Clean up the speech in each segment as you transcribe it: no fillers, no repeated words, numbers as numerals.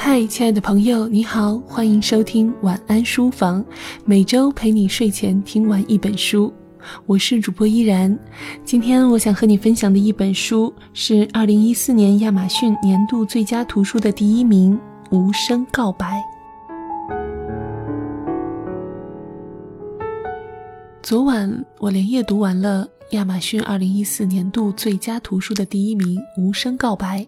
嗨，亲爱的朋友，你好，欢迎收听晚安书房，每周陪你睡前听完一本书。我是主播依然，今天我想和你分享的一本书是2014年亚马逊年度最佳图书的第一名，无声告白。昨晚我连夜读完了亚马逊2014年度最佳图书的第一名，无声告白。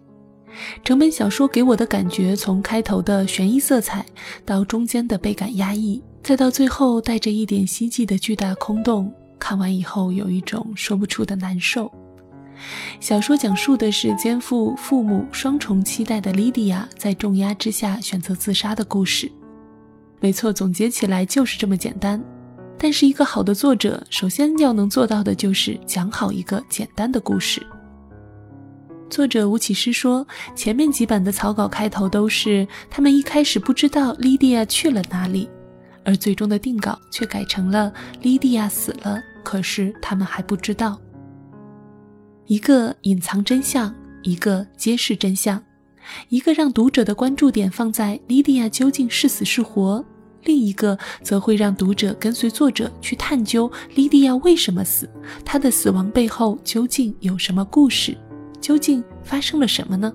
整本小说给我的感觉，从开头的悬疑色彩，到中间的倍感压抑，再到最后带着一点希冀的巨大空洞，看完以后有一种说不出的难受。小说讲述的是肩负父母双重期待的莉迪亚在重压之下选择自杀的故事。没错，总结起来就是这么简单。但是一个好的作者首先要能做到的就是讲好一个简单的故事。作者吴启诗说，前面几版的草稿开头都是他们一开始不知道莉迪亚去了哪里，而最终的定稿却改成了莉迪亚死了，可是他们还不知道。一个隐藏真相，一个揭示真相，一个让读者的关注点放在莉迪亚究竟是死是活，另一个则会让读者跟随作者去探究莉迪亚为什么死，她的死亡背后究竟有什么故事，究竟发生了什么呢？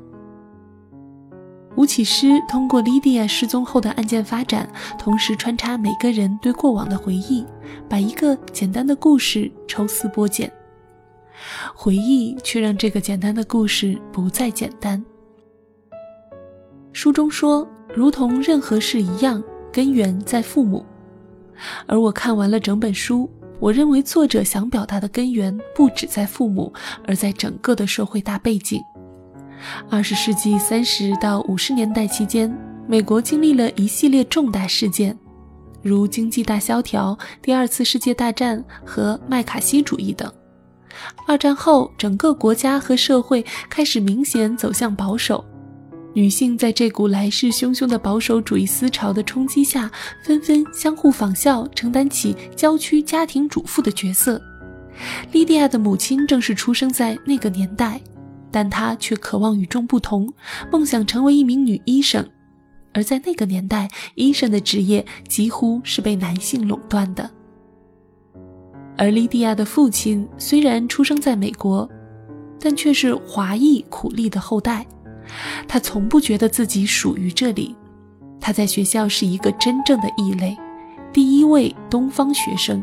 吴启诗通过莉迪亚失踪后的案件发展，同时穿插每个人对过往的回忆，把一个简单的故事抽丝剥茧。回忆却让这个简单的故事不再简单。书中说，如同任何事一样，根源在父母。而我看完了整本书，我认为作者想表达的根源不只在父母，而在整个的社会大背景。20世纪30到50年代期间，美国经历了一系列重大事件，如经济大萧条、第二次世界大战和麦卡锡主义等。二战后，整个国家和社会开始明显走向保守，女性在这股来势汹汹的保守主义思潮的冲击下，纷纷相互仿效，承担起郊区家庭主妇的角色。莉迪亚的母亲正是出生在那个年代，但她却渴望与众不同，梦想成为一名女医生。而在那个年代，医生的职业几乎是被男性垄断的。而莉迪亚的父亲虽然出生在美国，但却是华裔苦力的后代。他从不觉得自己属于这里，他在学校是一个真正的异类，第一位东方学生。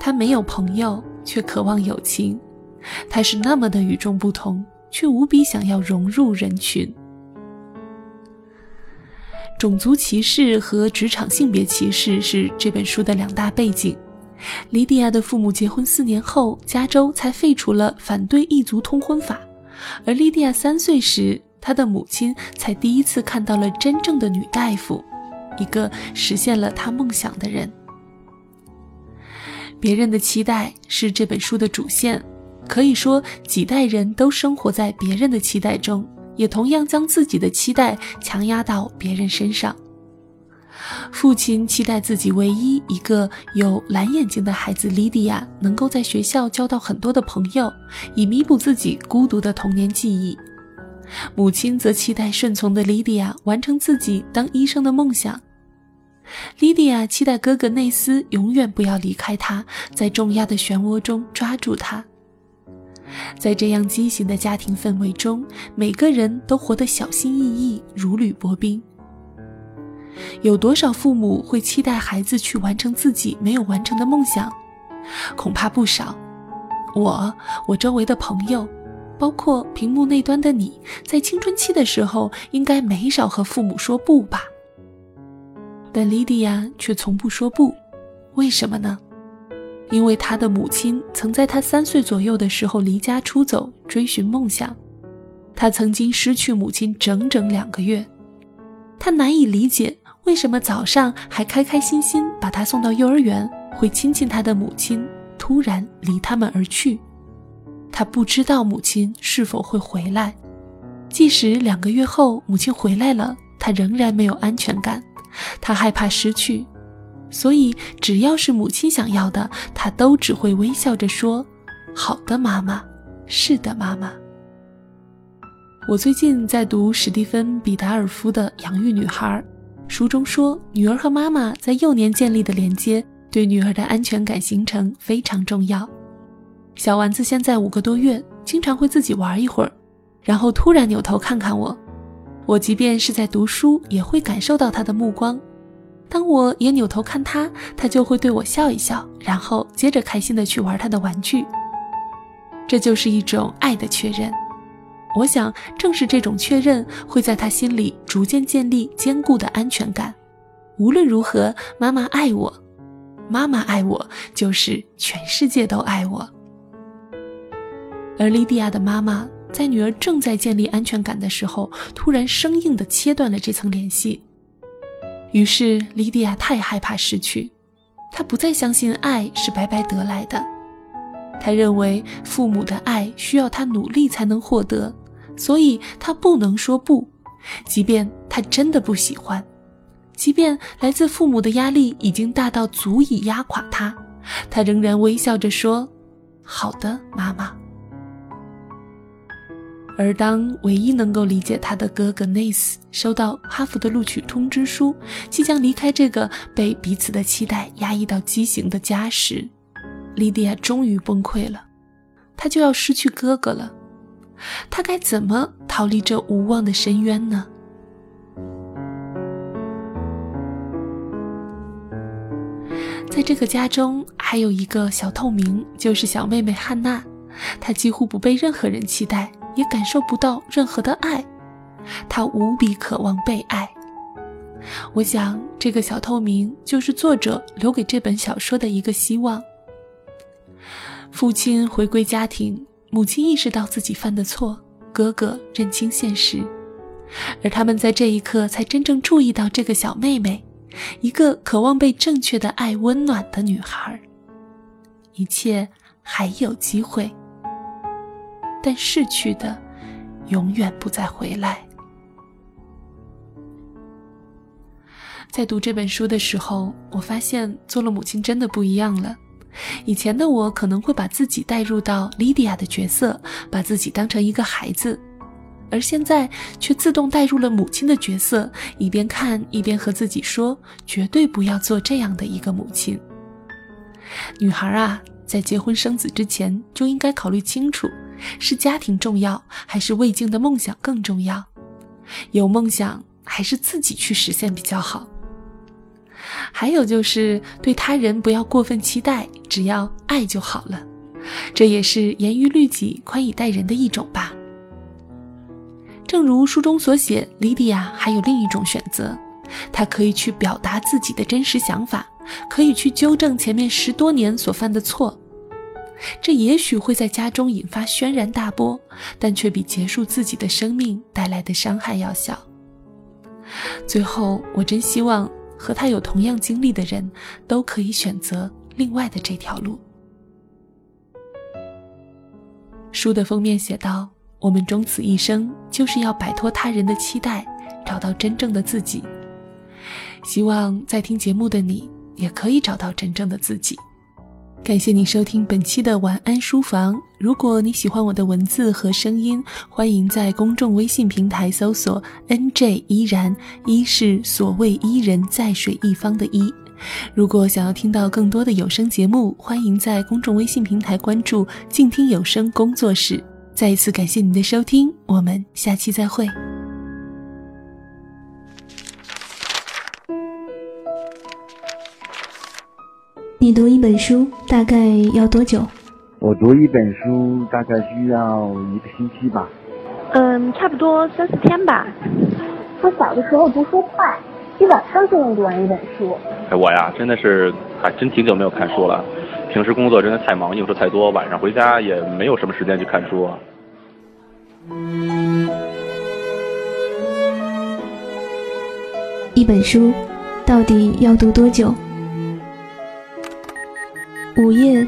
他没有朋友，却渴望友情。他是那么的与众不同，却无比想要融入人群。种族歧视和职场性别歧视是这本书的两大背景。莉迪亚的父母结婚4年后，加州才废除了反对异族通婚法。而莉迪亚3岁时，她的母亲才第一次看到了真正的女大夫，一个实现了她梦想的人。别人的期待是这本书的主线，可以说几代人都生活在别人的期待中，也同样将自己的期待强压到别人身上。父亲期待自己唯一一个有蓝眼睛的孩子莉迪亚能够在学校交到很多的朋友，以弥补自己孤独的童年记忆。母亲则期待顺从的莉迪亚完成自己当医生的梦想。莉迪亚期待哥哥内斯永远不要离开他，在重压的漩涡中抓住他。在这样畸形的家庭氛围中，每个人都活得小心翼翼，如履薄冰。有多少父母会期待孩子去完成自己没有完成的梦想？恐怕不少。我周围的朋友，包括屏幕那端的你，在青春期的时候应该没少和父母说不吧？但莉迪亚却从不说不，为什么呢？因为她的母亲曾在她3岁左右的时候离家出走，追寻梦想。她曾经失去母亲整整2个月。他难以理解为什么早上还开开心心把他送到幼儿园，会亲近他的母亲突然离他们而去。他不知道母亲是否会回来，即使2个月后母亲回来了，他仍然没有安全感。他害怕失去，所以只要是母亲想要的，他都只会微笑着说，好的妈妈，是的妈妈。我最近在读史蒂芬·彼达尔夫的《养育女孩》，书中说，女儿和妈妈在幼年建立的连接对女儿的安全感形成非常重要。小丸子现在5个多月，经常会自己玩一会儿，然后突然扭头看看我。我即便是在读书，也会感受到她的目光。当我也扭头看她，她就会对我笑一笑，然后接着开心地去玩她的玩具。这就是一种爱的确认。我想，正是这种确认会在她心里逐渐建立坚固的安全感。无论如何，妈妈爱我，妈妈爱我，就是全世界都爱我。而莉迪亚的妈妈在女儿正在建立安全感的时候，突然生硬地切断了这层联系。于是莉迪亚太害怕失去，她不再相信爱是白白得来的，她认为父母的爱需要她努力才能获得，所以她不能说不，即便她真的不喜欢，即便来自父母的压力已经大到足以压垮她，她仍然微笑着说：“好的，妈妈。”而当唯一能够理解他的哥哥内斯收到哈佛的录取通知书，即将离开这个被彼此的期待压抑到畸形的家时，莉迪亚终于崩溃了。她就要失去哥哥了，她该怎么逃离这无望的深渊呢？在这个家中还有一个小透明，就是小妹妹汉娜，她几乎不被任何人期待，也感受不到任何的爱，他无比渴望被爱。我想，这个小透明就是作者留给这本小说的一个希望。父亲回归家庭，母亲意识到自己犯的错，哥哥认清现实，而他们在这一刻才真正注意到这个小妹妹，一个渴望被正确的爱温暖的女孩。一切还有机会。但逝去的永远不再回来。在读这本书的时候，我发现做了母亲真的不一样了。以前的我可能会把自己带入到莉迪亚的角色，把自己当成一个孩子，而现在却自动带入了母亲的角色，一边看一边和自己说，绝对不要做这样的一个母亲。女孩啊，在结婚生子之前就应该考虑清楚，是家庭重要，还是未竟的梦想更重要？有梦想，还是自己去实现比较好？还有就是，对他人不要过分期待，只要爱就好了。这也是严于律己、宽以待人的一种吧。正如书中所写，莉迪亚还有另一种选择，她可以去表达自己的真实想法，可以去纠正前面10多年所犯的错。这也许会在家中引发轩然大波，但却比结束自己的生命带来的伤害要小。最后，我真希望和他有同样经历的人都可以选择另外的这条路。书的封面写道，我们终此一生就是要摆脱他人的期待，找到真正的自己。希望在听节目的你也可以找到真正的自己。感谢你收听本期的晚安书房。如果你喜欢我的文字和声音，欢迎在公众微信平台搜索 NJ 依然，一是所谓伊人在水一方的一。如果想要听到更多的有声节目，欢迎在公众微信平台关注静听有声工作室。再一次感谢你的收听，我们下期再会。你读一本书大概要多久？我读一本书大概需要1个星期吧。差不多3-4天吧。我小的时候读书快，基本上就能读完一本书。我呀，真的是还真挺久没有看书了。平时工作真的太忙，应酬太多，晚上回家也没有什么时间去看书啊。一本书到底要读多久？午夜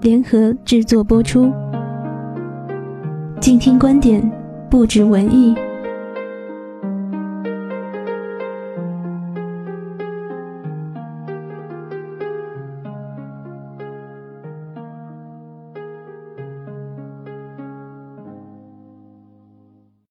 联合制作播出。静听观点，不止文艺。